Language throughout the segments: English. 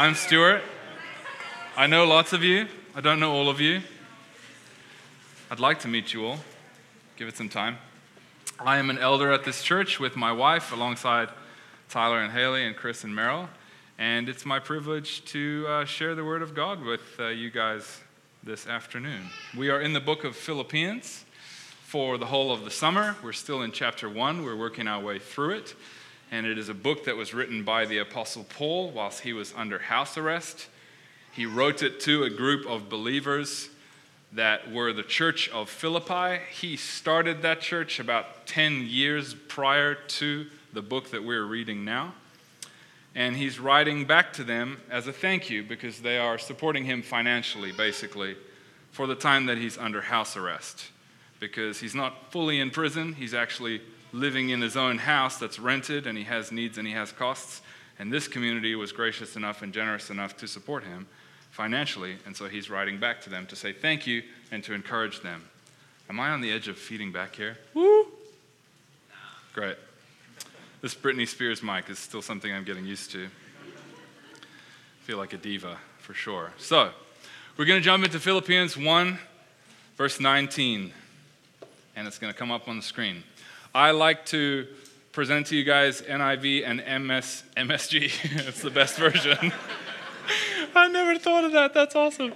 I'm Stuart. I know lots of you. I don't know all of you. I'd like to meet you all. Give it some time. I am an elder at this church with my wife, alongside Tyler and Haley and Chris and Merrill. And it's my privilege to share the Word of God with you guys this afternoon. We are in the book of Philippians for the whole of the summer. We're still in chapter 1. We're working our way through it. And it is a book that was written by the Apostle Paul whilst he was under house arrest. He wrote it to a group of believers that were the church of Philippi. He started that church about 10 years prior to the book that we're reading now. And he's writing back to them as a thank you because they are supporting him financially, basically, for the time that he's under house arrest. Because he's not fully in prison, he's actually living in his own house that's rented, and he has needs and he has costs. And this community was gracious enough and generous enough to support him financially, and so he's writing back to them to say thank you and to encourage them. Am I on the edge of feeding back here? Woo! Great. This Britney Spears mic is still something I'm getting used to. I feel like a diva, for sure. So, we're going to jump into Philippians 1, verse 19, and it's going to come up on the screen. I like to present to you guys NIV and MSG. It's the best version. I never thought of that. That's awesome.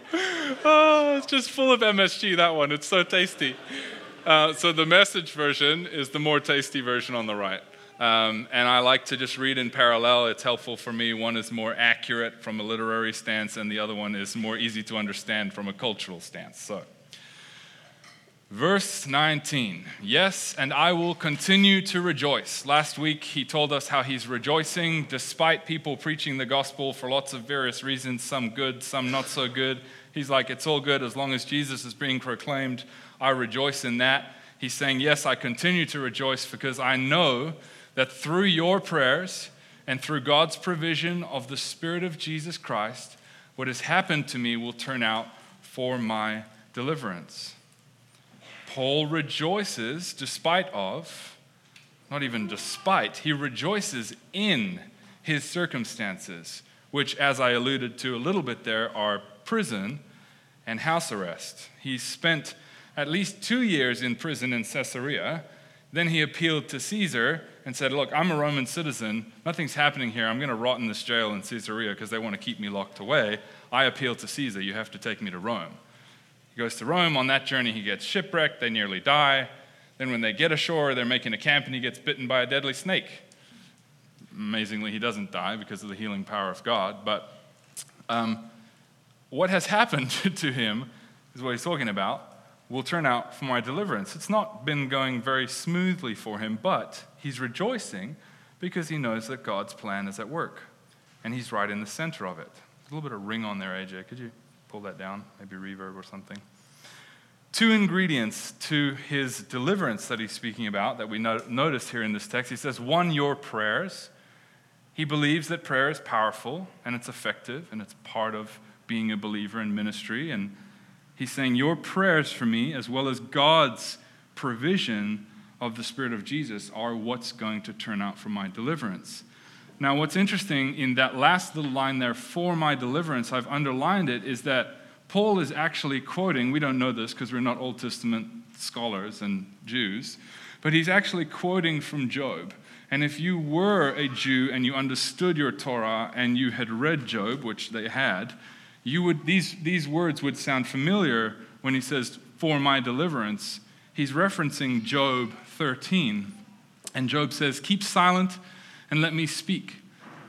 Oh, it's just full of MSG, that one. It's so tasty. So the Message version is the more tasty version on the right. And I like to just read in parallel. It's helpful for me. One is more accurate from a literary stance, and the other one is more easy to understand from a cultural stance. So, verse 19. Yes, and I will continue to rejoice. Last week, he told us how he's rejoicing despite people preaching the gospel for lots of various reasons, some good, some not so good. He's like, it's all good as long as Jesus is being proclaimed. I rejoice in that. He's saying, yes, I continue to rejoice because I know that through your prayers and through God's provision of the Spirit of Jesus Christ, what has happened to me will turn out for my deliverance. Paul rejoices he rejoices in his circumstances, which, as I alluded to a little bit there, are prison and house arrest. He spent at least 2 years in prison in Caesarea. Then he appealed to Caesar and said, look, I'm a Roman citizen. Nothing's happening here. I'm going to rot in this jail in Caesarea because they want to keep me locked away. I appeal to Caesar. You have to take me to Rome. He goes to Rome. On that journey, he gets shipwrecked. They nearly die. Then when they get ashore, they're making a camp, and he gets bitten by a deadly snake. Amazingly, he doesn't die because of the healing power of God. But what has happened to him is what he's talking about will turn out for my deliverance. It's not been going very smoothly for him, but he's rejoicing because he knows that God's plan is at work, and he's right in the center of it. A little bit of ring on there, AJ. Could you pull that down, maybe reverb or something? Two ingredients to his deliverance that he's speaking about that we notice here in this text. He says, one, your prayers. He believes that prayer is powerful and it's effective and it's part of being a believer in ministry. And he's saying, your prayers for me as well as God's provision of the Spirit of Jesus are what's going to turn out for my deliverance. Now, what's interesting in that last little line there, for my deliverance, I've underlined it, is that Paul is actually quoting, we don't know this because we're not Old Testament scholars and Jews, but he's actually quoting from Job. And if you were a Jew and you understood your Torah and you had read Job, which they had, you would these words would sound familiar when he says, for my deliverance. He's referencing Job 13. And Job says, keep silent and let me speak.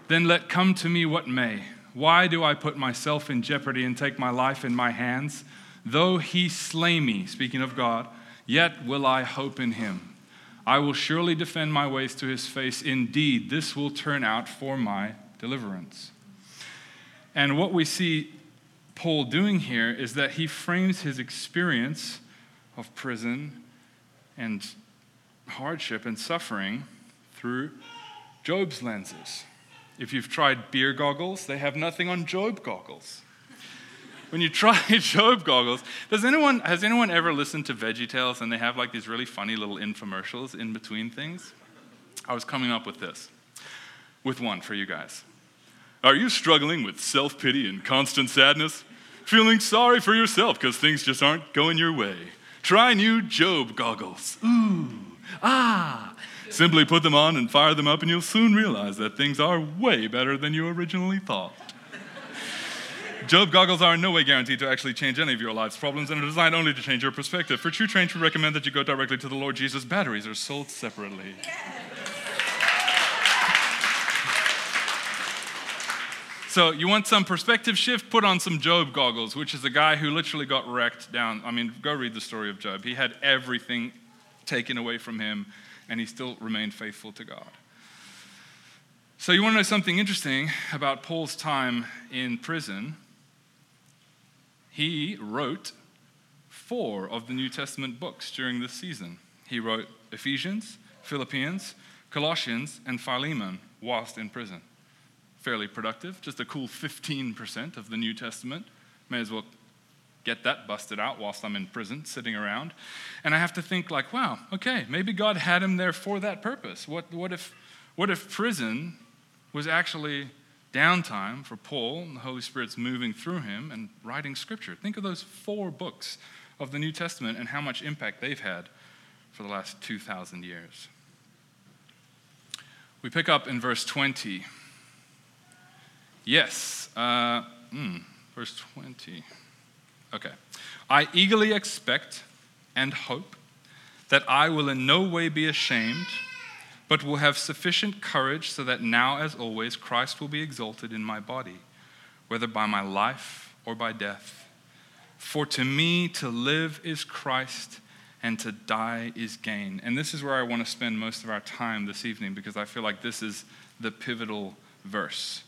Then let come to me what may. Why do I put myself in jeopardy and take my life in my hands? Though he slay me, speaking of God, yet will I hope in him. I will surely defend my ways to his face. Indeed, this will turn out for my deliverance. And what we see Paul doing here is that he frames his experience of prison and hardship and suffering through Job's lenses. If you've tried beer goggles, they have nothing on Job goggles. When you try Job goggles, has anyone ever listened to Veggie Tales and they have like these really funny little infomercials in between things? I was coming up with one for you guys. Are you struggling with self-pity and constant sadness? Feeling sorry for yourself because things just aren't going your way? Try new Job goggles. Ooh, ah. Simply put them on and fire them up, and you'll soon realize that things are way better than you originally thought. Job goggles are in no way guaranteed to actually change any of your life's problems and are designed only to change your perspective. For True Change, we recommend that you go directly to the Lord Jesus. Batteries are sold separately. Yeah. So you want some perspective shift? Put on some Job goggles, which is a guy who literally got wrecked down. I mean, go read the story of Job. He had everything taken away from him, and he still remained faithful to God. So you want to know something interesting about Paul's time in prison? He wrote 4 of the New Testament books during this season. He wrote Ephesians, Philippians, Colossians, and Philemon whilst in prison. Fairly productive, just a cool 15% of the New Testament. May as well get that busted out whilst I'm in prison, sitting around. And I have to think like, wow, okay, maybe God had him there for that purpose. What if prison was actually downtime for Paul and the Holy Spirit's moving through him and writing scripture? Think of those 4 books of the New Testament and how much impact they've had for the last 2,000 years. We pick up in verse 20. Yes, verse 20. Okay. I eagerly expect and hope that I will in no way be ashamed, but will have sufficient courage so that now, as always, Christ will be exalted in my body, whether by my life or by death. For to me, to live is Christ, and to die is gain. And this is where I want to spend most of our time this evening, because I feel like this is the pivotal verse.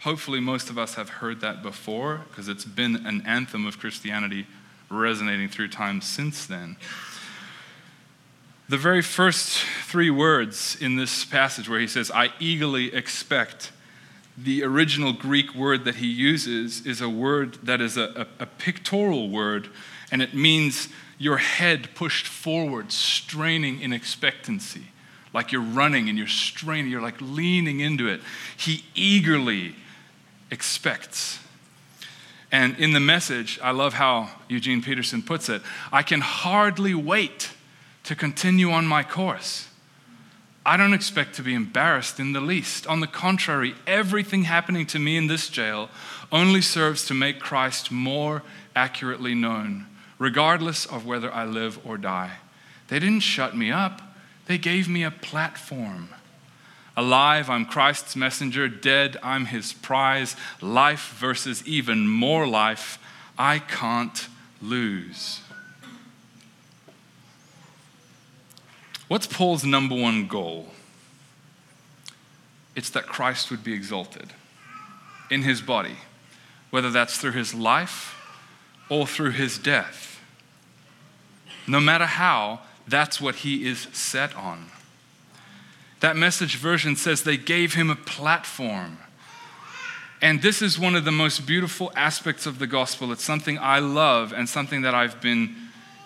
Hopefully most of us have heard that before, because it's been an anthem of Christianity resonating through time since then. The very first 3 words in this passage where he says, I eagerly expect, the original Greek word that he uses is a word that is a pictorial word, and it means your head pushed forward, straining in expectancy. Like you're running and you're straining, you're like leaning into it. He eagerly expects. And in the Message, I love how Eugene Peterson puts it, I can hardly wait to continue on my course. I don't expect to be embarrassed in the least. On the contrary, everything happening to me in this jail only serves to make Christ more accurately known, regardless of whether I live or die. They didn't shut me up. They gave me a platform. Alive, I'm Christ's messenger. Dead, I'm his prize. Life versus even more life. I can't lose. What's Paul's number one goal? It's that Christ would be exalted in his body, whether that's through his life or through his death. No matter how, that's what he is set on. That Message version says they gave him a platform. And this is one of the most beautiful aspects of the gospel. It's something I love and something that I've been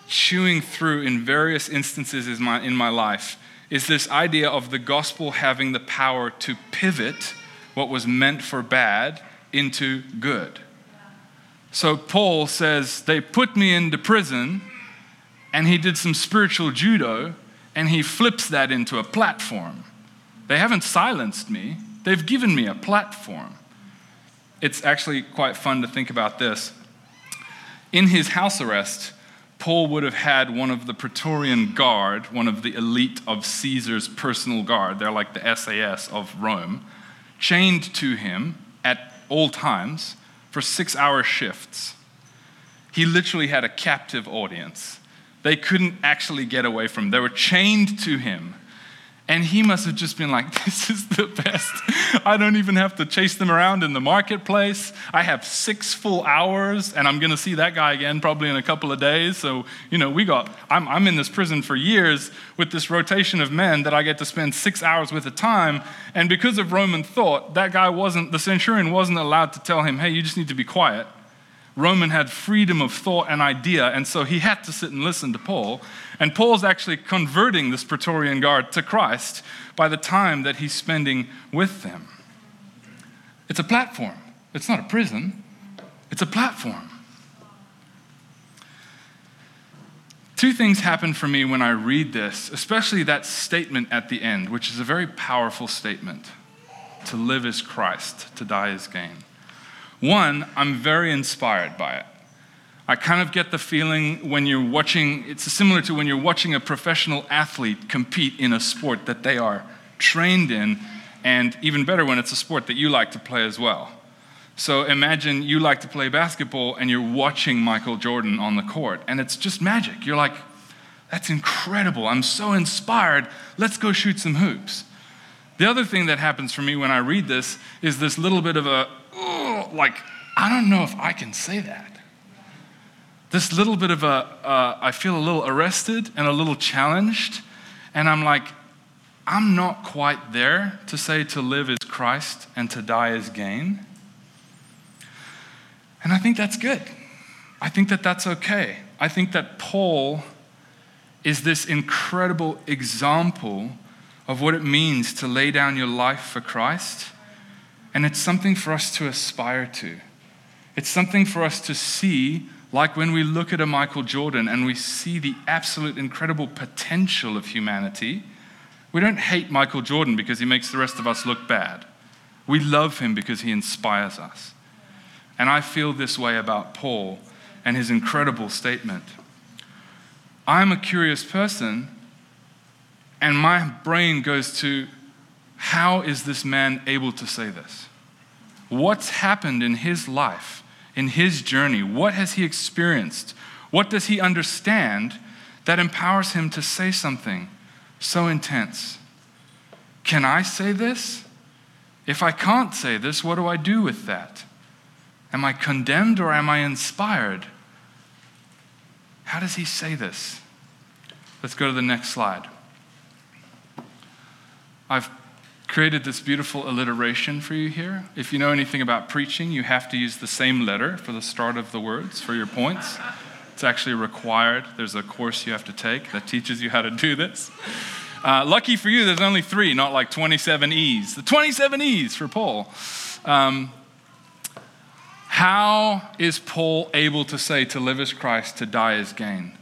chewing through in various instances in my life, is this idea of the gospel having the power to pivot what was meant for bad into good. So Paul says, they put me into prison, and he did some spiritual judo, and he flips that into a platform. They haven't silenced me. They've given me a platform. It's actually quite fun to think about this. In his house arrest, Paul would have had one of the Praetorian guard, one of the elite of Caesar's personal guard, they're like the SAS of Rome, chained to him at all times for 6-hour shifts. He literally had a captive audience. They couldn't actually get away from him. They were chained to him. And he must have just been like, this is the best. I don't even have to chase them around in the marketplace. I have 6 full hours, and I'm going to see that guy again probably in a couple of days. So, I'm in this prison for years with this rotation of men that I get to spend 6 hours with at a time. And because of Roman thought, the centurion wasn't allowed to tell him, hey, you just need to be quiet. Roman had freedom of thought and idea, and so he had to sit and listen to Paul. And Paul's actually converting this Praetorian guard to Christ by the time that he's spending with them. It's a platform. It's not a prison. It's a platform. Two things happen for me when I read this, especially that statement at the end, which is a very powerful statement. To live is Christ, to die is gain. One, I'm very inspired by it. I kind of get the feeling when you're watching, it's similar to when you're watching a professional athlete compete in a sport that they are trained in, and even better when it's a sport that you like to play as well. So imagine you like to play basketball and you're watching Michael Jordan on the court, and it's just magic. You're like, that's incredible. I'm so inspired. Let's go shoot some hoops. The other thing that happens for me when I read this is this little bit of a, I don't know if I can say that. This little bit of a, I feel a little arrested and a little challenged, and I'm like, I'm not quite there to say to live is Christ and to die is gain. And I think that's good. I think that that's okay. I think that Paul is this incredible example of what it means to lay down your life for Christ, and it's something for us to aspire to. It's something for us to see, like when we look at a Michael Jordan and we see the absolute incredible potential of humanity. We don't hate Michael Jordan because he makes the rest of us look bad. We love him because he inspires us. And I feel this way about Paul and his incredible statement. I'm a curious person, and my brain goes to, how is this man able to say this? What's happened in his life, in his journey? What has he experienced? What does he understand that empowers him to say something so intense? Can I say this? If I can't say this, what do I do with that? Am I condemned or am I inspired? How does he say this? Let's go to the next slide. I've created this beautiful alliteration for you here. If you know anything about preaching, you have to use the same letter for the start of the words for your points. It's actually required. There's a course you have to take that teaches you how to do this. Lucky for you, there's only 3, not like 27 E's. The 27 E's for Paul. How is Paul able to say to live is Christ, to die is gain?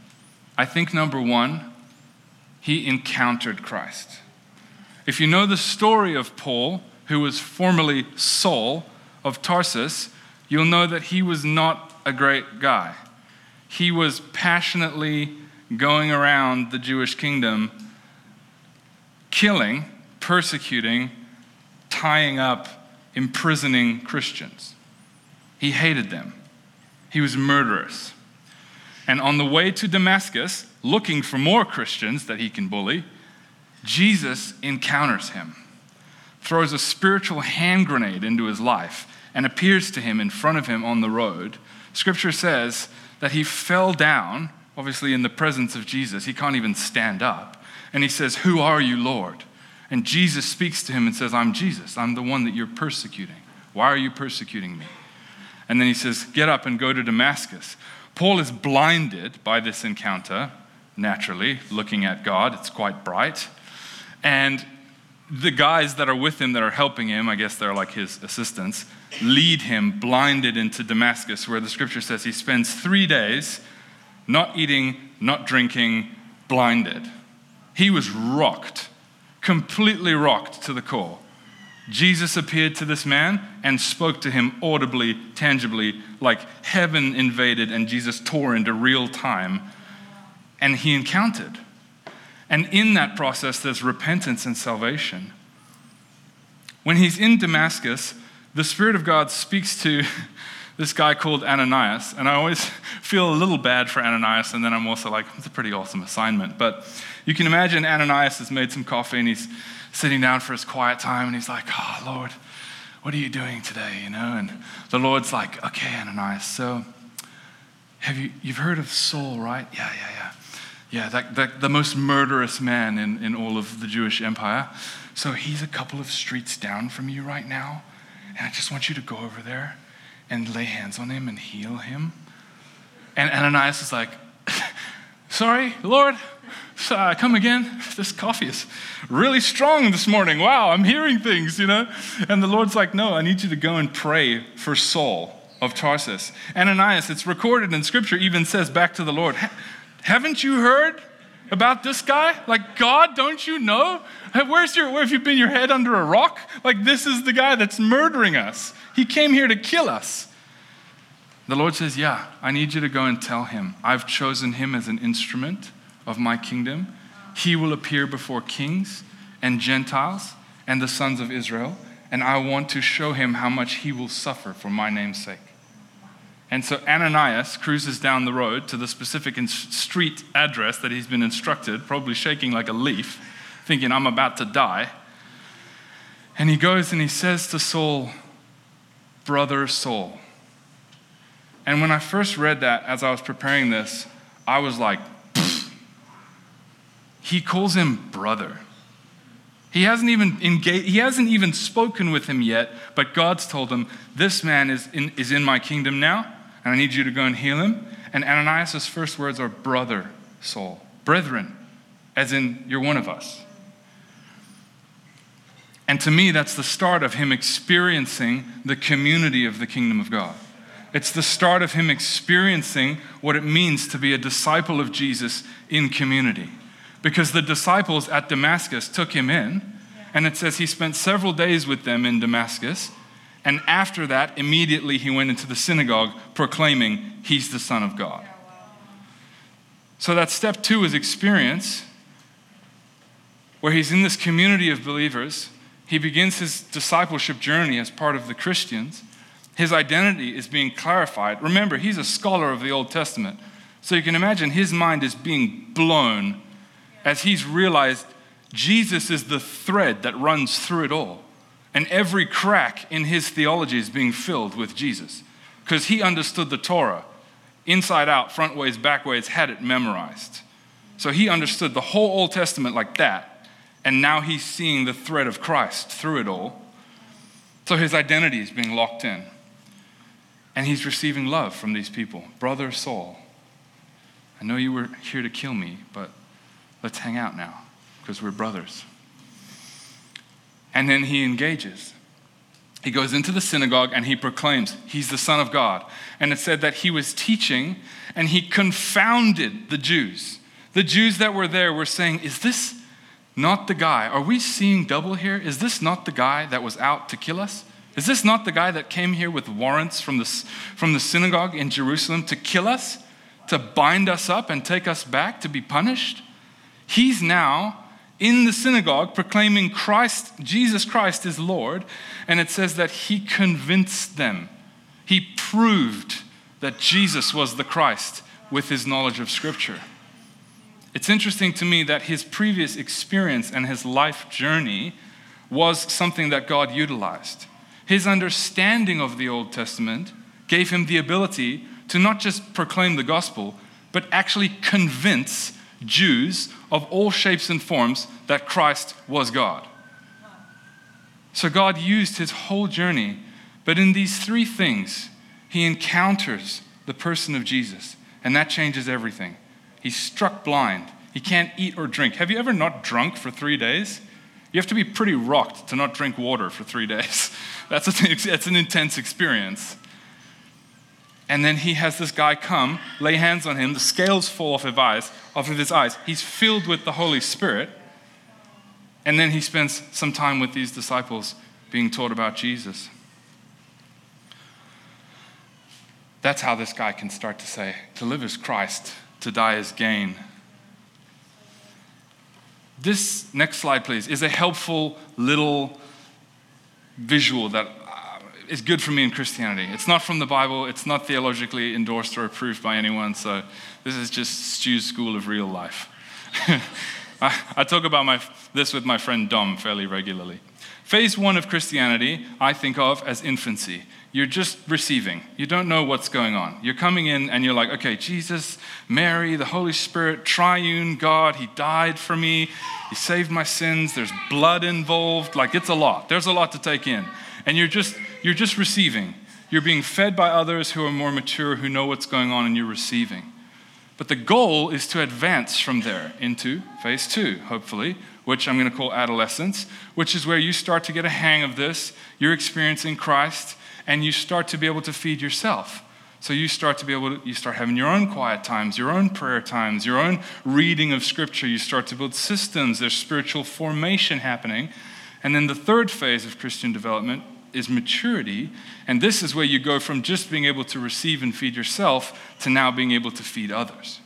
I think number one, he encountered Christ. If you know the story of Paul, who was formerly Saul of Tarsus, you'll know that he was not a great guy. He was passionately going around the Jewish kingdom, killing, persecuting, tying up, imprisoning Christians. He hated them. He was murderous. And on the way to Damascus, looking for more Christians that he can bully, Jesus encounters him, throws a spiritual hand grenade into his life, and appears to him in front of him on the road. Scripture says that he fell down, obviously in the presence of Jesus. He can't even stand up. And he says, "Who are you, Lord?" And Jesus speaks to him and says, "I'm Jesus. I'm the one that you're persecuting. Why are you persecuting me?" And then he says, "Get up and go to Damascus." Paul is blinded by this encounter, naturally, looking at God. It's quite bright. And the guys that are with him that are helping him, I guess they're like his assistants, lead him blinded into Damascus, where the scripture says he spends 3 days not eating, not drinking, blinded. He was rocked, completely rocked to the core. Jesus appeared to this man and spoke to him audibly, tangibly, like heaven invaded and Jesus tore into real time, and he encountered. And in that process, there's repentance and salvation. When he's in Damascus, the Spirit of God speaks to this guy called Ananias. And I always feel a little bad for Ananias, and then I'm also like, it's a pretty awesome assignment. But you can imagine Ananias has made some coffee, and he's sitting down for his quiet time, and he's like, "Oh, Lord, what are you doing today?" You know, and the Lord's like, "Okay, Ananias, so you've heard of Saul, right? Yeah. Yeah, the most murderous man in all of the Jewish empire. So he's a couple of streets down from you right now, and I just want you to go over there and lay hands on him and heal him." And Ananias is like, sorry, Lord, come again. This coffee is really strong this morning. Wow, I'm hearing things, you know. And the Lord's like, no, I need you to go and pray for Saul of Tarsus. Ananias, it's recorded in Scripture, even says back to the Lord, haven't you heard about this guy? Like, God, don't you know? Where have you been, your head under a rock? Like, this is the guy that's murdering us. He came here to kill us. The Lord says, yeah, I need you to go and tell him. I've chosen him as an instrument of my kingdom. He will appear before kings and Gentiles and the sons of Israel, and I want to show him how much he will suffer for my name's sake. And so Ananias cruises down the road to the specific street address that he's been instructed, probably shaking like a leaf, thinking, I'm about to die. And he goes and he says to Saul, Brother Saul. And when I first read that, as I was preparing this, I was like, pfft. He calls him brother. He hasn't even engaged, he hasn't even spoken with him yet, but God's told him, this man is in my kingdom now, and I need you to go and heal him. And Ananias' first words are, Brother Saul, brethren, as in you're one of us. And to me, that's the start of him experiencing the community of the kingdom of God. It's the start of him experiencing what it means to be a disciple of Jesus in community. Because the disciples at Damascus took him in, and it says he spent several days with them in Damascus, and after that, immediately he went into the synagogue proclaiming, he's the Son of God. So that step two is experience, where he's in this community of believers. He begins his discipleship journey as part of the Christians. His identity is being clarified. Remember, he's a scholar of the Old Testament. So you can imagine his mind is being blown as he's realized Jesus is the thread that runs through it all. And every crack in his theology is being filled with Jesus. Because he understood the Torah, inside out, front ways, back ways, had it memorized. So he understood the whole Old Testament like that. And now he's seeing the thread of Christ through it all. So his identity is being locked in. And he's receiving love from these people. Brother Saul, I know you were here to kill me, but let's hang out now, because we're brothers. And then he engages. He goes into the synagogue and he proclaims, he's the Son of God. And it said that he was teaching and he confounded the Jews. The Jews that were there were saying, is this not the guy? Are we seeing double here? Is this not the guy that was out to kill us? Is this not the guy that came here with warrants from the synagogue in Jerusalem to kill us, to bind us up and take us back to be punished? He's now in the synagogue proclaiming Christ, Jesus Christ is Lord. And it says that he convinced them. He proved that Jesus was the Christ with his knowledge of Scripture. It's interesting to me that his previous experience and his life journey was something that God utilized. His understanding of the Old Testament gave him the ability to not just proclaim the gospel, but actually convince Jews of all shapes and forms that Christ was God. So God used his whole journey, but in these three things, he encounters the person of Jesus, and that changes everything. He's struck blind. He can't eat or drink. Have you ever not drunk for 3 days? You have to be pretty rocked to not drink water for 3 days. That's an intense experience. And then he has this guy come, lay hands on him, the scales fall off of his eyes. He's filled with the Holy Spirit. And then he spends some time with these disciples being taught about Jesus. That's how this guy can start to say, to live is Christ, to die is gain. This next slide, please, is a helpful little visual that is good for me in Christianity. It's not from the Bible. It's not theologically endorsed or approved by anyone. So this is just Stu's school of real life. I talk about this with my friend Dom fairly regularly. Phase one of Christianity, I think of as infancy. You're just receiving. You don't know what's going on. You're coming in and you're like, okay, Jesus, Mary, the Holy Spirit, triune God, he died for me. He saved my sins. There's blood involved. Like, it's a lot. There's a lot to take in. And you're just receiving. You're being fed by others who are more mature, who know what's going on, and you're receiving. But the goal is to advance from there into phase two, hopefully, which I'm going to call adolescence, which is where you start to get a hang of this, you're experiencing Christ, and you start to be able to feed yourself. So you start having your own quiet times, your own prayer times, your own reading of Scripture. You start to build systems. There's spiritual formation happening. And then the third phase of Christian development is maturity. And this is where you go from just being able to receive and feed yourself to now being able to feed others.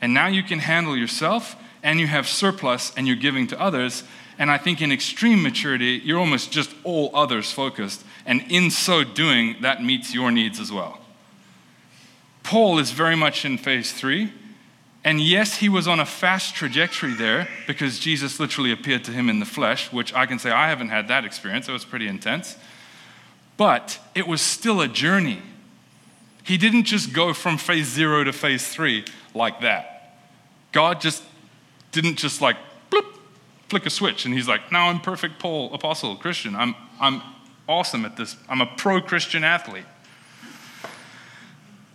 And now you can handle yourself, and you have surplus, and you're giving to others. And I think in extreme maturity, you're almost just all others focused. And in so doing, that meets your needs as well. Paul is very much in phase three. And yes, he was on a fast trajectory there because Jesus literally appeared to him in the flesh, which I can say I haven't had that experience. It was pretty intense. But it was still a journey. He didn't just go from phase zero to phase three like that. God just didn't just like bloop, flick a switch and he's like, now I'm perfect Paul, apostle, Christian. I'm awesome at this. I'm a pro-Christian athlete.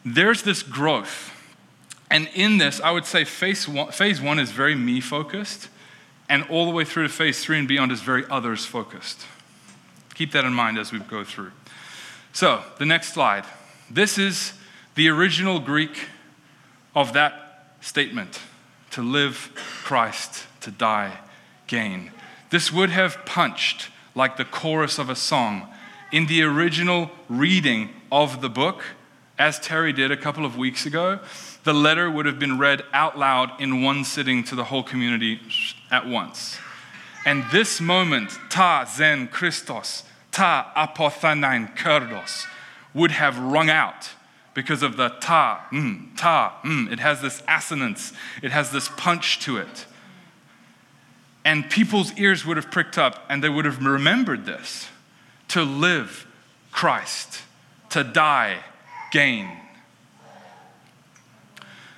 There's this growth. And in this, I would say phase one is very me-focused, and all the way through to phase three and beyond is very others-focused. Keep that in mind as we go through. So, the next slide. This is the original Greek of that statement, to live Christ, to die gain. This would have punched like the chorus of a song in the original reading of the book. As Terry did a couple of weeks ago, the letter would have been read out loud in one sitting to the whole community at once. And this moment, ta zen Christos, ta apothanain kerdos, would have rung out because of the ta, mm. It has this assonance. It has this punch to it. And people's ears would have pricked up and they would have remembered this. To live Christ, to die gain.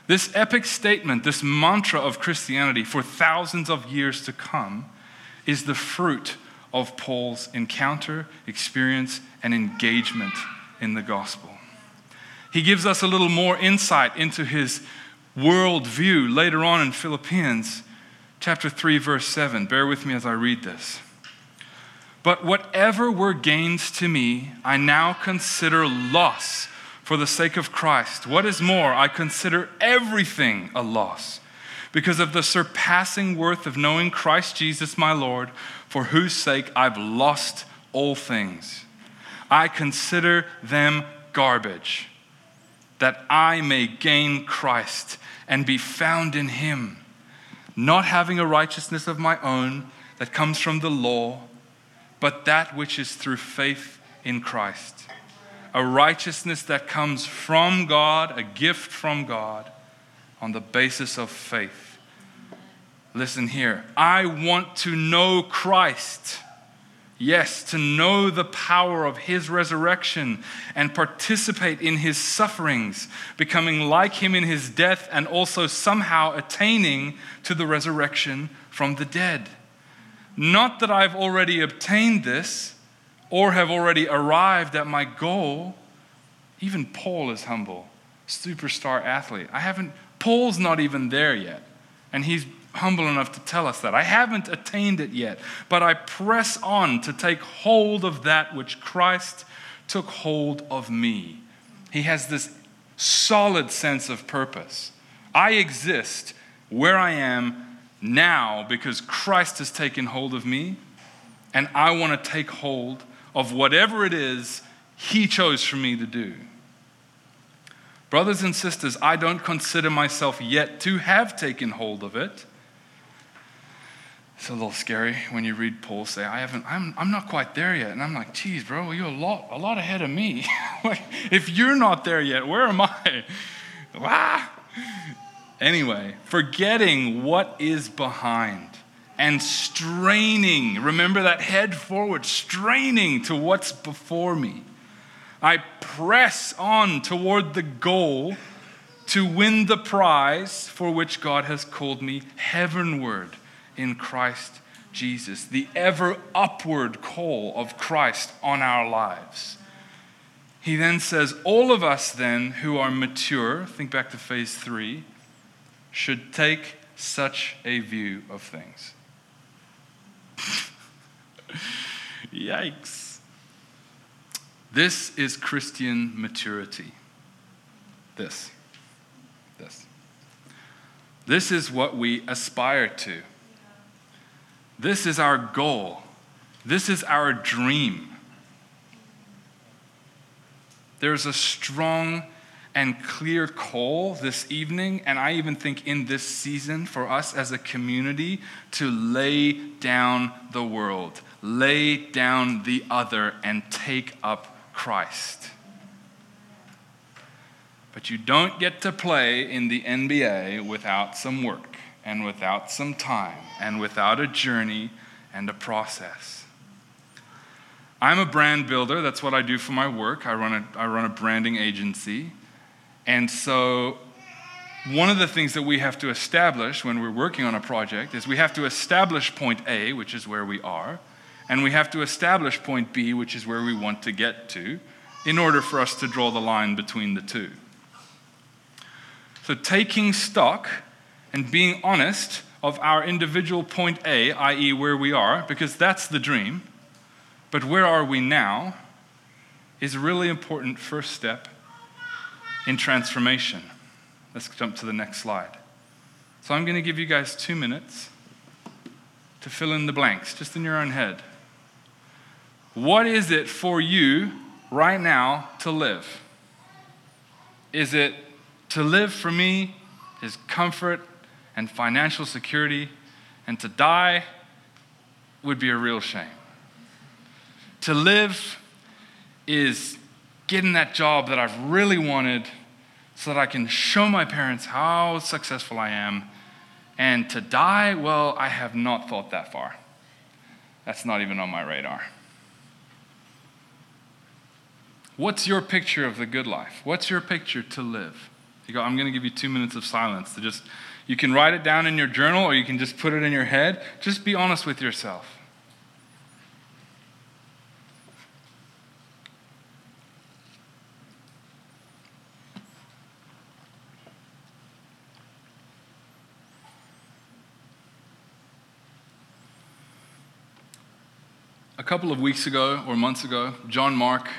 This epic statement, this mantra of Christianity for thousands of years to come, is the fruit of Paul's encounter, experience, and engagement in the gospel. He gives us a little more insight into his worldview later on in Philippians chapter 3, verse 7. Bear with me as I read this. But whatever were gains to me, I now consider loss for the sake of Christ. What is more, I consider everything a loss because of the surpassing worth of knowing Christ Jesus my Lord, for whose sake I've lost all things. I consider them garbage, that I may gain Christ and be found in him, not having a righteousness of my own that comes from the law, but that which is through faith in Christ. A righteousness that comes from God, a gift from God, on the basis of faith. Listen here. I want to know Christ. Yes, to know the power of his resurrection and participate in his sufferings, becoming like him in his death and also somehow attaining to the resurrection from the dead. Not that I've already obtained this, or have already arrived at my goal. Even Paul is humble, superstar athlete. Paul's not even there yet. And he's humble enough to tell us that. I haven't attained it yet, but I press on to take hold of that which Christ took hold of me. He has this solid sense of purpose. I exist where I am now because Christ has taken hold of me, and I want to take hold of whatever it is he chose for me to do. Brothers and sisters, I don't consider myself yet to have taken hold of it. It's a little scary when you read Paul say, I'm not quite there yet. And I'm like, geez, bro, you're a lot ahead of me. Like, if you're not there yet, where am I? Anyway, forgetting what is behind and straining, remember that head forward, straining to what's before me. I press on toward the goal to win the prize for which God has called me heavenward in Christ Jesus. The ever upward call of Christ on our lives. He then says, all of us then who are mature, think back to phase 3, should take such a view of things. Yikes. This is Christian maturity. This is what we aspire to. This is our goal. This is our dream. There's a strong and clear call this evening, and I even think in this season for us as a community to lay down the world, lay down the other, and take up Christ. But you don't get to play in the NBA without some work and without some time and without a journey and a process. I'm a brand builder. That's what I do for my work. I run a branding agency. And so one of the things that we have to establish when we're working on a project is we have to establish point A, which is where we are, and we have to establish point B, which is where we want to get to, in order for us to draw the line between the two. So taking stock and being honest of our individual point A, i.e. where we are, because that's the dream, but where are we now, is a really important first step in transformation. Let's jump to the next slide. So I'm going to give you guys 2 minutes to fill in the blanks, just in your own head. What is it for you right now to live? Is it to live for me is comfort and financial security, and to die would be a real shame. To live is getting that job that I've really wanted so that I can show my parents how successful I am. And to die, well, I have not thought that far. That's not even on my radar. What's your picture of the good life? What's your picture to live? You go, I'm going to give you 2 minutes of silence to just, you can write it down in your journal or you can just put it in your head. Just be honest with yourself. A couple of weeks ago or months ago, John Mark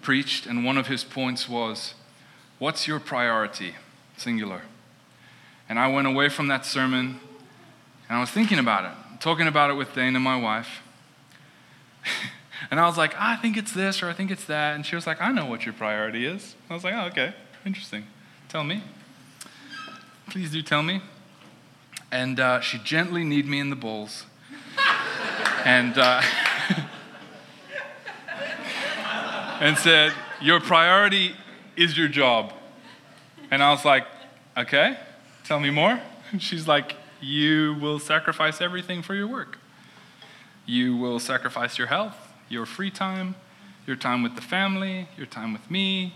preached, and one of his points was, what's your priority? Singular. And I went away from that sermon and I was thinking about it, talking about it with Dane and my wife. And I was like, I think it's this or I think it's that. And she was like, I know what your priority is. I was like, oh, okay, interesting. Tell me. Please do tell me. And she gently kneed me in the balls. And and said, your priority is your job. And I was like, okay, tell me more. And she's like, you will sacrifice everything for your work. You will sacrifice your health, your free time, your time with the family, your time with me,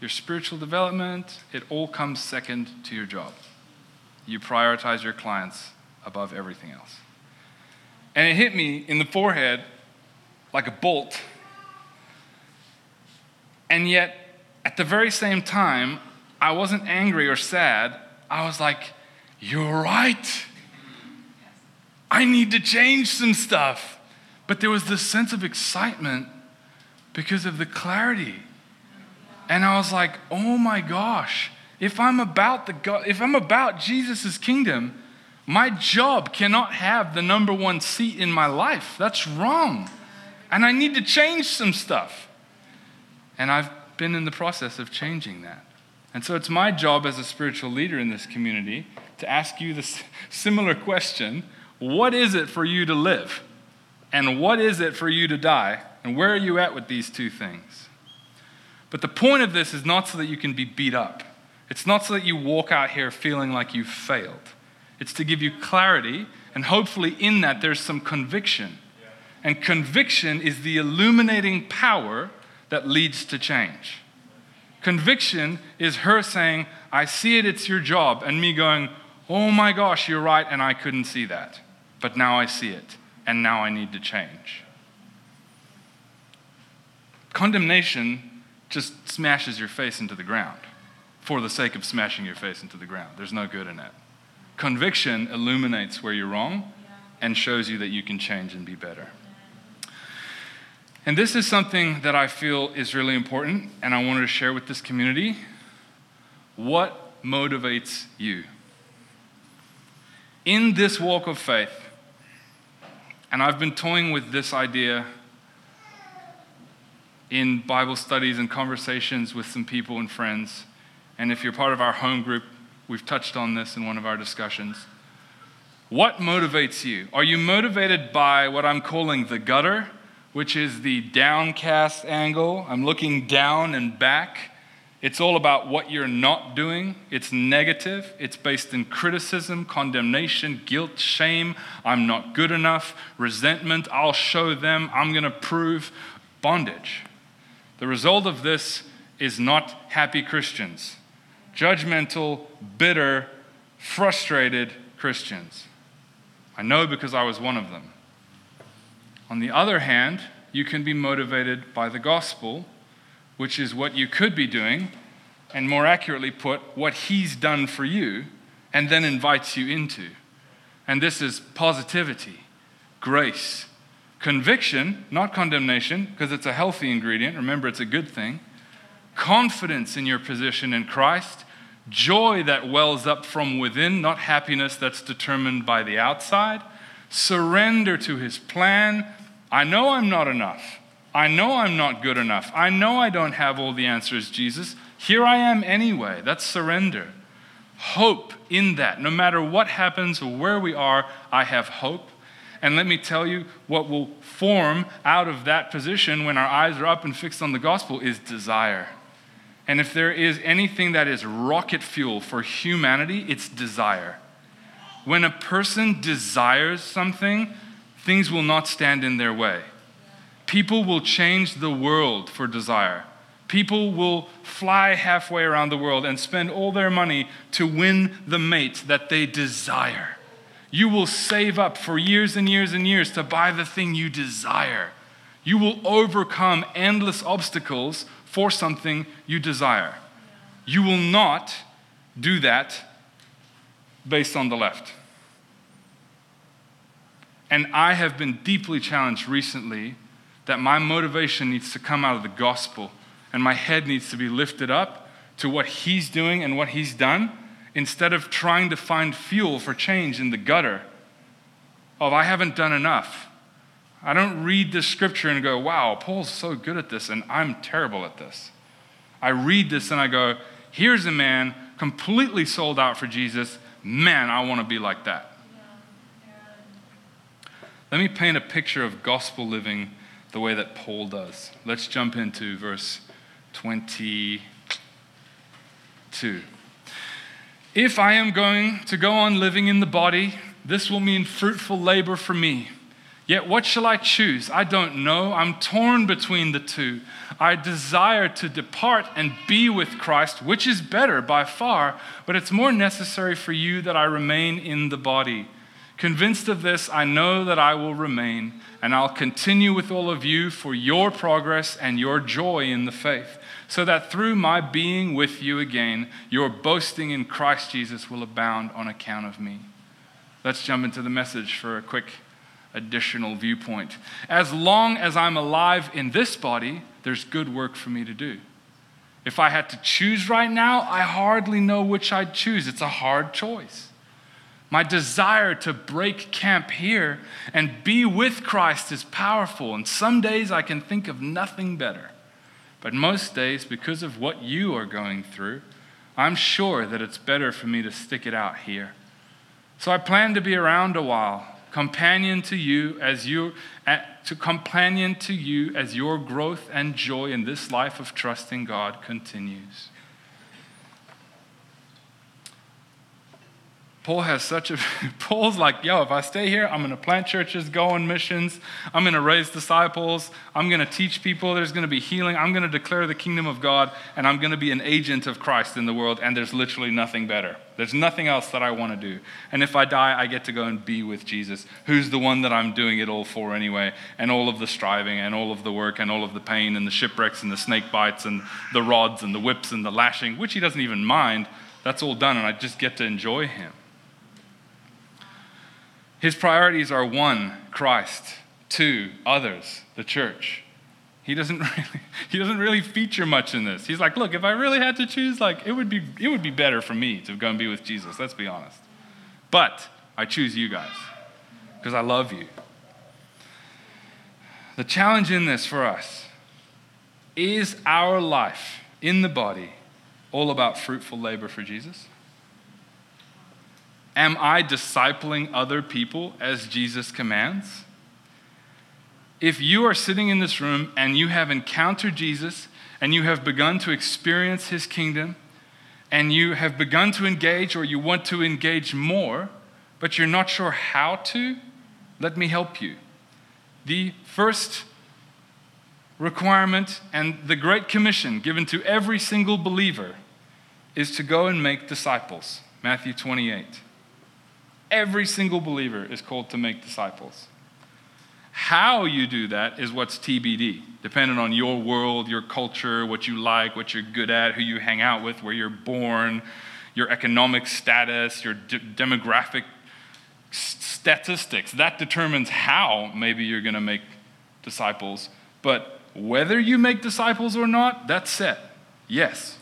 your spiritual development. It all comes second to your job. You prioritize your clients above everything else. And it hit me in the forehead like a bolt. And yet, at the very same time, I wasn't angry or sad. I was like, you're right. I need to change some stuff. But there was this sense of excitement because of the clarity. And I was like, oh my gosh, if I'm about Jesus' kingdom, my job cannot have the number one seat in my life. That's wrong. And I need to change some stuff. And I've been in the process of changing that. And so it's my job as a spiritual leader in this community to ask you this similar question. What is it for you to live? And what is it for you to die? And where are you at with these two things? But the point of this is not so that you can be beat up. It's not so that you walk out here feeling like you failed. It's to give you clarity, and hopefully in that there's some conviction. And conviction is the illuminating power that leads to change. Conviction is her saying, I see it, it's your job, and me going, oh my gosh, you're right, and I couldn't see that. But now I see it, and now I need to change. Condemnation just smashes your face into the ground. for the sake of smashing your face into the ground. There's no good in it. Conviction illuminates where you're wrong and shows you that you can change and be better. And this is something that I feel is really important, and I wanted to share with this community. What motivates you in this walk of faith? And I've been toying with this idea in Bible studies and conversations with some people and friends. And if you're part of our home group, we've touched on this in one of our discussions. What motivates you? Are you motivated by what I'm calling the gutter, which is the downcast angle? I'm looking down and back. It's all about what you're not doing. It's negative. It's based in criticism, condemnation, guilt, shame. I'm not good enough. Resentment. I'll show them. I'm going to prove. Bondage. The result of this is not happy Christians. Judgmental, bitter, frustrated Christians. I know because I was one of them. On the other hand, you can be motivated by the gospel, which is what you could be doing, and more accurately put, what he's done for you, and then invites you into. And this is positivity, grace, conviction, not condemnation, because it's a healthy ingredient. Remember, it's a good thing. Confidence in your position in Christ. Joy that wells up from within, not happiness that's determined by the outside. Surrender to his plan. I know I'm not enough. I know I'm not good enough. I know I don't have all the answers, Jesus. Here I am anyway. That's surrender. Hope in that. No matter what happens or where we are, I have hope. And let me tell you, what will form out of that position when our eyes are up and fixed on the gospel is desire. And if there is anything that is rocket fuel for humanity, it's desire. When a person desires something, things will not stand in their way. People will change the world for desire. People will fly halfway around the world and spend all their money to win the mate that they desire. You will save up for years and years and years to buy the thing you desire. You will overcome endless obstacles for something you desire. You will not do that based on the left. And I have been deeply challenged recently that my motivation needs to come out of the gospel, and my head needs to be lifted up to what he's doing and what he's done, instead of trying to find fuel for change in the gutter of, I haven't done enough. I don't read this scripture and go, wow, Paul's so good at this and I'm terrible at this. I read this and I go, here's a man completely sold out for Jesus. Man, I want to be like that. Let me paint a picture of gospel living the way that Paul does. Let's jump into verse 22. If I am going to go on living in the body, this will mean fruitful labor for me. Yet what shall I choose? I don't know. I'm torn between the two. I desire to depart and be with Christ, which is better by far, but it's more necessary for you that I remain in the body. Convinced of this, I know that I will remain, and I'll continue with all of you for your progress and your joy in the faith, so that through my being with you again, your boasting in Christ Jesus will abound on account of me. Let's jump into the message for a quick additional viewpoint. As long as I'm alive in this body, there's good work for me to do. If I had to choose right now, I hardly know which I'd choose. It's a hard choice. My desire to break camp here and be with Christ is powerful, and some days I can think of nothing better. But most days, because of what you are going through, I'm sure that it's better for me to stick it out here. So I plan to be around a while, companion to you as your growth and joy in this life of trusting God continues. Paul has such a, Paul's like, yo, if I stay here, I'm going to plant churches, go on missions. I'm going to raise disciples. I'm going to teach people. There's going to be healing. I'm going to declare the kingdom of God, and I'm going to be an agent of Christ in the world, and there's literally nothing better. There's nothing else that I want to do. And if I die, I get to go and be with Jesus, who's the one that I'm doing it all for anyway, and all of the striving and all of the work and all of the pain and the shipwrecks and the snake bites and the rods and the whips and the lashing, which he doesn't even mind. That's all done, and I just get to enjoy him. His priorities are one, Christ; two, others, the church. He doesn't really feature much in this. He's like, look, if I really had to choose, like it would be better for me to go and be with Jesus, let's be honest. But I choose you guys because I love you. The challenge in this for us is, our life in the body all about fruitful labor for Jesus? Am I discipling other people as Jesus commands? If you are sitting in this room and you have encountered Jesus and you have begun to experience his kingdom and you have begun to engage, or you want to engage more, but you're not sure how to, let me help you. The first requirement and the Great Commission given to every single believer is to go and make disciples. Matthew 28. Every single believer is called to make disciples. How you do that is what's TBD, depending on your world, your culture, what you like, what you're good at, who you hang out with, where you're born, your economic status, your demographic statistics. That determines how maybe you're going to make disciples. But whether you make disciples or not, that's set. Yes.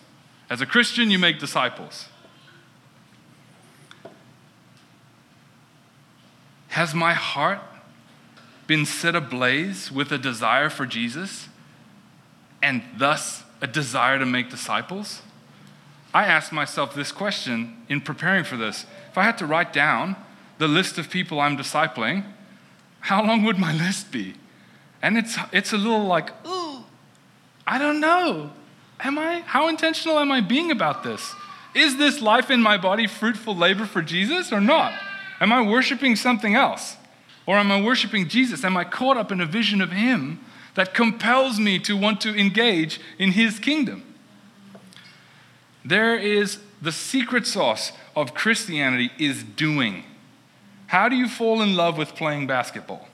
As a Christian, you make disciples. Has my heart been set ablaze with a desire for Jesus and thus a desire to make disciples? I asked myself this question in preparing for this. If I had to write down the list of people I'm discipling, how long would my list be? And it's a little like, ooh, I don't know. Am I? How intentional am I being about this? Is this life in my body fruitful labor for Jesus or not? Am I worshiping something else? Or am I worshiping Jesus? Am I caught up in a vision of him that compels me to want to engage in his kingdom? There is the secret sauce of Christianity is doing. How do you fall in love with playing basketball?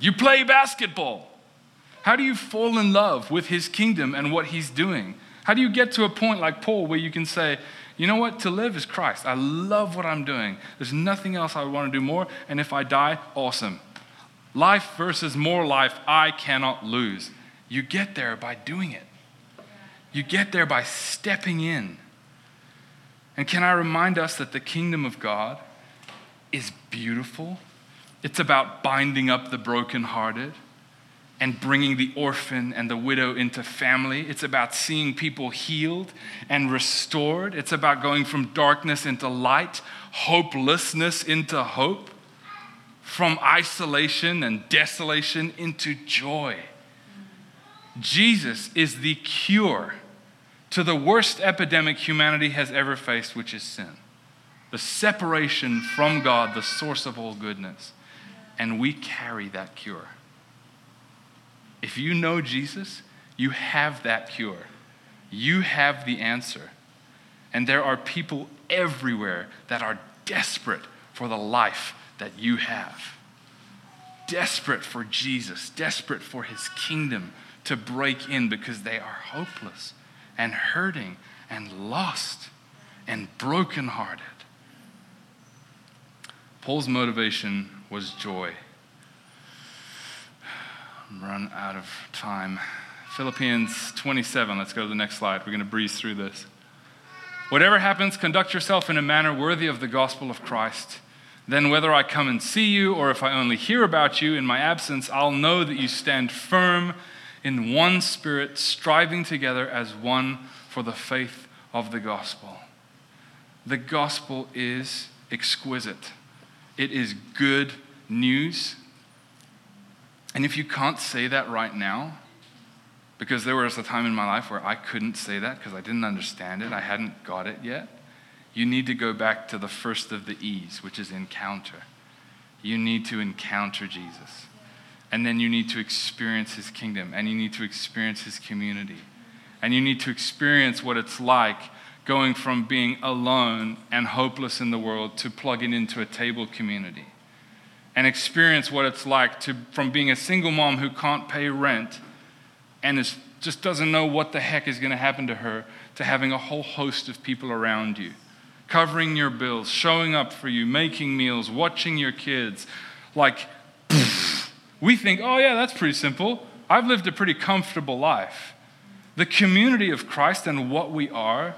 You play basketball. How do you fall in love with his kingdom and what he's doing? How do you get to a point like Paul where you can say, you know what, to live is Christ. I love what I'm doing. There's nothing else I want to do more. And if I die, awesome. Life versus more life, I cannot lose. You get there by doing it. You get there by stepping in. And can I remind us that the kingdom of God is beautiful? It's about binding up the brokenhearted and bringing the orphan and the widow into family. It's about seeing people healed and restored. It's about going from darkness into light, hopelessness into hope, from isolation and desolation into joy. Jesus is the cure to the worst epidemic humanity has ever faced, which is sin. The separation from God, the source of all goodness. And we carry that cure. If you know Jesus, you have that cure. You have the answer. And there are people everywhere that are desperate for the life that you have. Desperate for Jesus, desperate for his kingdom to break in, because they are hopeless and hurting and lost and brokenhearted. Paul's motivation was joy. Run out of time. Philippians 27. Let's go to the next slide. We're going to breeze through this. Whatever happens, conduct yourself in a manner worthy of the gospel of Christ. Then whether I come and see you, or if I only hear about you in my absence, I'll know that you stand firm in one spirit, striving together as one for the faith of the gospel. The gospel is exquisite. It is good news. And if you can't say that right now, because there was a time in my life where I couldn't say that because I didn't understand it, I hadn't got it yet, You need to go back to the first of the E's, which is encounter. You need to encounter Jesus. And then you need to experience his kingdom, and you need to experience his community. And you need to experience what it's like going from being alone and hopeless in the world to plugging into a table community. And experience what it's like from being a single mom who can't pay rent and just doesn't know what the heck is going to happen to her, to having a whole host of people around you, covering your bills, showing up for you, making meals, watching your kids. We think, oh yeah, that's pretty simple. I've lived a pretty comfortable life. The community of Christ and what we are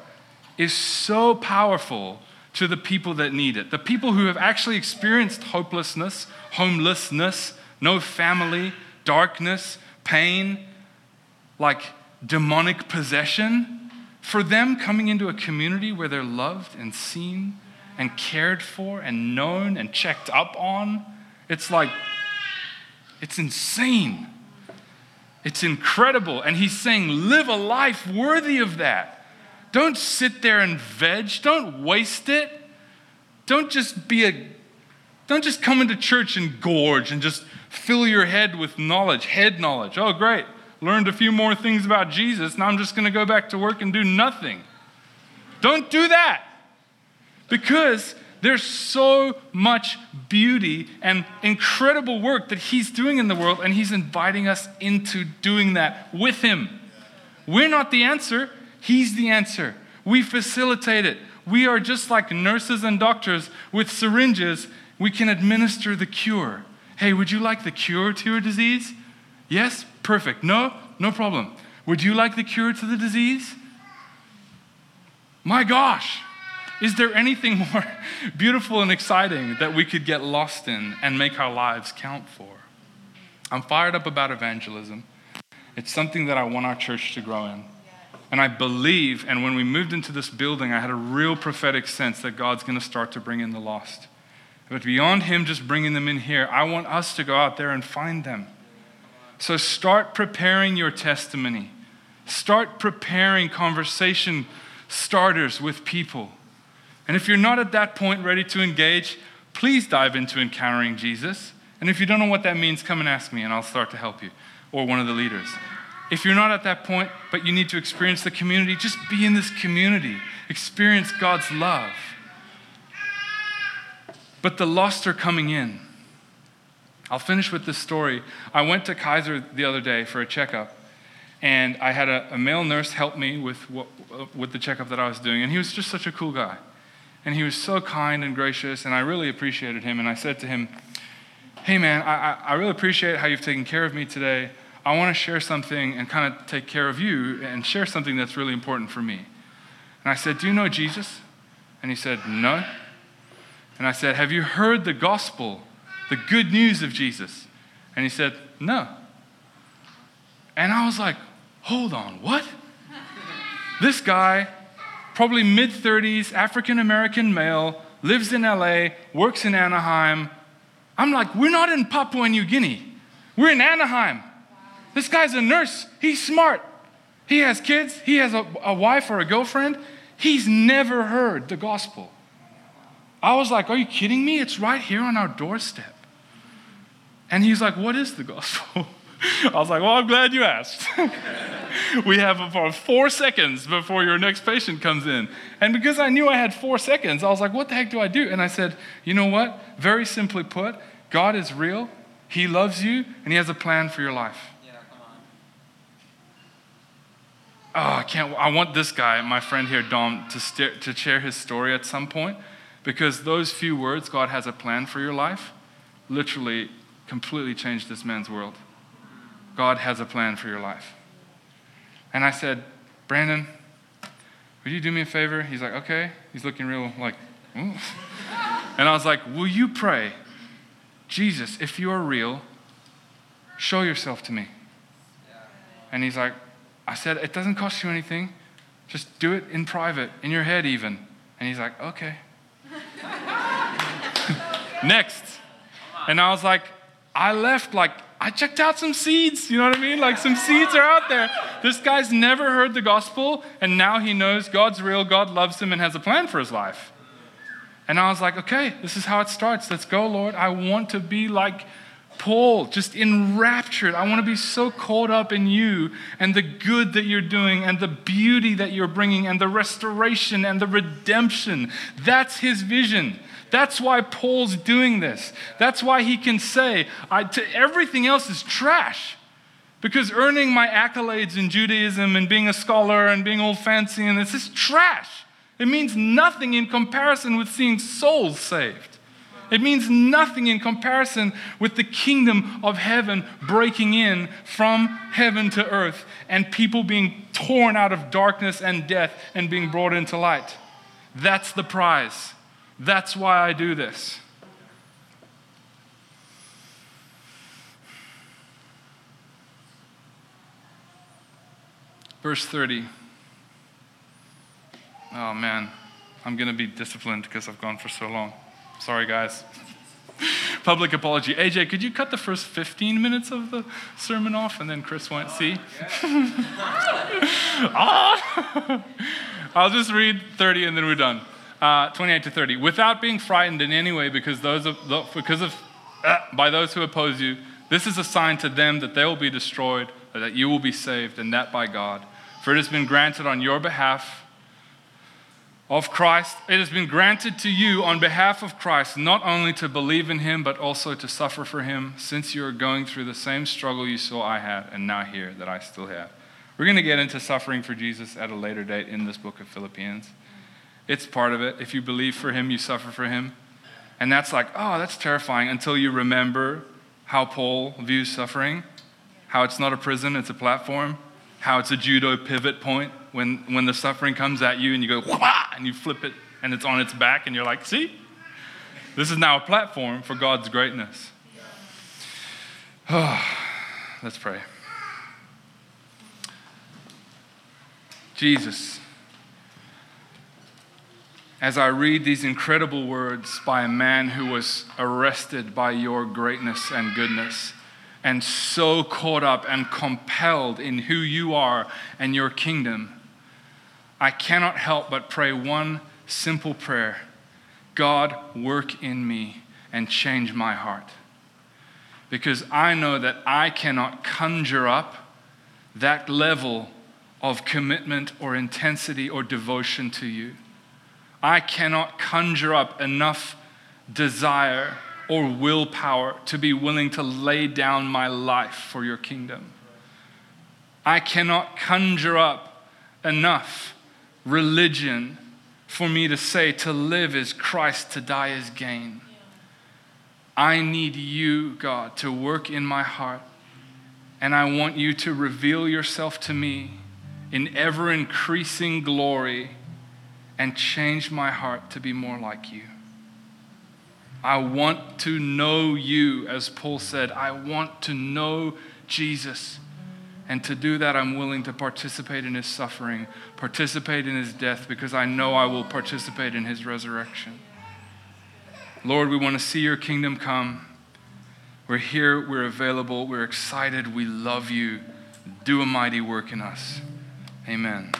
is so powerful to the people that need it. The people who have actually experienced hopelessness, homelessness, no family, darkness, pain, demonic possession. For them, coming into a community where they're loved and seen and cared for and known and checked up on, it's insane. It's incredible. And he's saying, live a life worthy of that. Don't sit there and veg. Don't waste it. Don't just come into church and gorge and just fill your head with knowledge, head knowledge. Oh, great. Learned a few more things about Jesus. Now I'm just going to go back to work and do nothing. Don't do that. Because there's so much beauty and incredible work that he's doing in the world, and he's inviting us into doing that with him. We're not the answer. He's the answer. We facilitate it. We are just like nurses and doctors with syringes. We can administer the cure. Hey, would you like the cure to your disease? Yes? Perfect. No? No problem. Would you like the cure to the disease? My gosh, is there anything more beautiful and exciting that we could get lost in and make our lives count for? I'm fired up about evangelism. It's something that I want our church to grow in. And I believe, and when we moved into this building, I had a real prophetic sense that God's going to start to bring in the lost. But beyond him just bringing them in here, I want us to go out there and find them. So start preparing your testimony. Start preparing conversation starters with people. And if you're not at that point ready to engage, please dive into encountering Jesus. And if you don't know what that means, come and ask me, and I'll start to help you, or one of the leaders. If you're not at that point, but you need to experience the community, just be in this community. Experience God's love. But the lost are coming in. I'll finish with this story. I went to Kaiser the other day for a checkup, and I had a male nurse help me with the checkup that I was doing, and he was just such a cool guy. And he was so kind and gracious, and I really appreciated him. And I said to him, hey man, I really appreciate how you've taken care of me today. I want to share something and kind of take care of you and share something that's really important for me. And I said, do you know Jesus? And he said, no. And I said, have you heard the gospel, the good news of Jesus? And he said, no. And I was like, hold on, what? This guy, probably mid-30s, African-American male, lives in LA, works in Anaheim. I'm like, we're not in Papua New Guinea. We're in Anaheim. This guy's a nurse. He's smart. He has kids. He has a wife or a girlfriend. He's never heard the gospel. I was like, are you kidding me? It's right here on our doorstep. And he's like, what is the gospel? I was like, well, I'm glad you asked. We have about 4 seconds before your next patient comes in. And because I knew I had 4 seconds, I was like, what the heck do I do? And I said, you know what? Very simply put, God is real. He loves you, and he has a plan for your life. Oh, I want this guy, my friend here, Dom, to share his story at some point, because those few words, God has a plan for your life, literally completely changed this man's world. God has a plan for your life. And I said, Brandon, would you do me a favor? He's like, okay. He's looking real ooh. And I was like, will you pray, Jesus, if you are real, show yourself to me? And he's like, I said, it doesn't cost you anything. Just do it in private, in your head even. And he's like, okay. Next. And I was like, I left I checked out some seeds, you know what I mean? Like some seeds are out there. This guy's never heard the gospel, and now he knows God's real, God loves him and has a plan for his life. And I was like, okay, this is how it starts. Let's go, Lord. I want to be like Paul, just enraptured. I want to be so caught up in you and the good that you're doing and the beauty that you're bringing and the restoration and the redemption. That's his vision. That's why Paul's doing this. That's why he can say, everything else is trash. Because earning my accolades in Judaism and being a scholar and being all fancy and this is trash. It means nothing in comparison with seeing souls saved. It means nothing in comparison with the kingdom of heaven breaking in from heaven to earth and people being torn out of darkness and death and being brought into light. That's the prize. That's why I do this. Verse 30. Oh man, I'm going to be disciplined because I've gone for so long. Sorry, guys. Public apology. AJ, could you cut the first 15 minutes of the sermon off? And then Chris went, see? I'll just read 30 and then we're done. 28 to 30. Without being frightened in any way by those who oppose you, this is a sign to them that they will be destroyed, or that you will be saved, and that by God. For it has been granted on your behalf of Christ, it has been granted to you on behalf of Christ, not only to believe in him, but also to suffer for him, since you are going through the same struggle you saw I had, and now hear that I still have. We're going to get into suffering for Jesus at a later date in this book of Philippians. It's part of it. If you believe for him, you suffer for him. And that's like, oh, that's terrifying, until you remember how Paul views suffering, how it's not a prison, it's a platform, how it's a judo pivot point. When the suffering comes at you and you go, wah, and you flip it and it's on its back and you're like, see? This is now a platform for God's greatness. Oh, let's pray. Jesus, as I read these incredible words by a man who was arrested by your greatness and goodness, and so caught up and compelled in who you are and your kingdom, I cannot help but pray one simple prayer. God, work in me and change my heart. Because I know that I cannot conjure up that level of commitment or intensity or devotion to you. I cannot conjure up enough desire or willpower to be willing to lay down my life for your kingdom. I cannot conjure up enough religion for me to say, to live is Christ, to die is gain. I need you, God, to work in my heart, and I want you to reveal yourself to me in ever-increasing glory and change my heart to be more like you. I want to know you, as Paul said. I want to know Jesus. And to do that, I'm willing to participate in his suffering, participate in his death, because I know I will participate in his resurrection. Lord, we want to see your kingdom come. We're here, we're available, we're excited, we love you. Do a mighty work in us. Amen.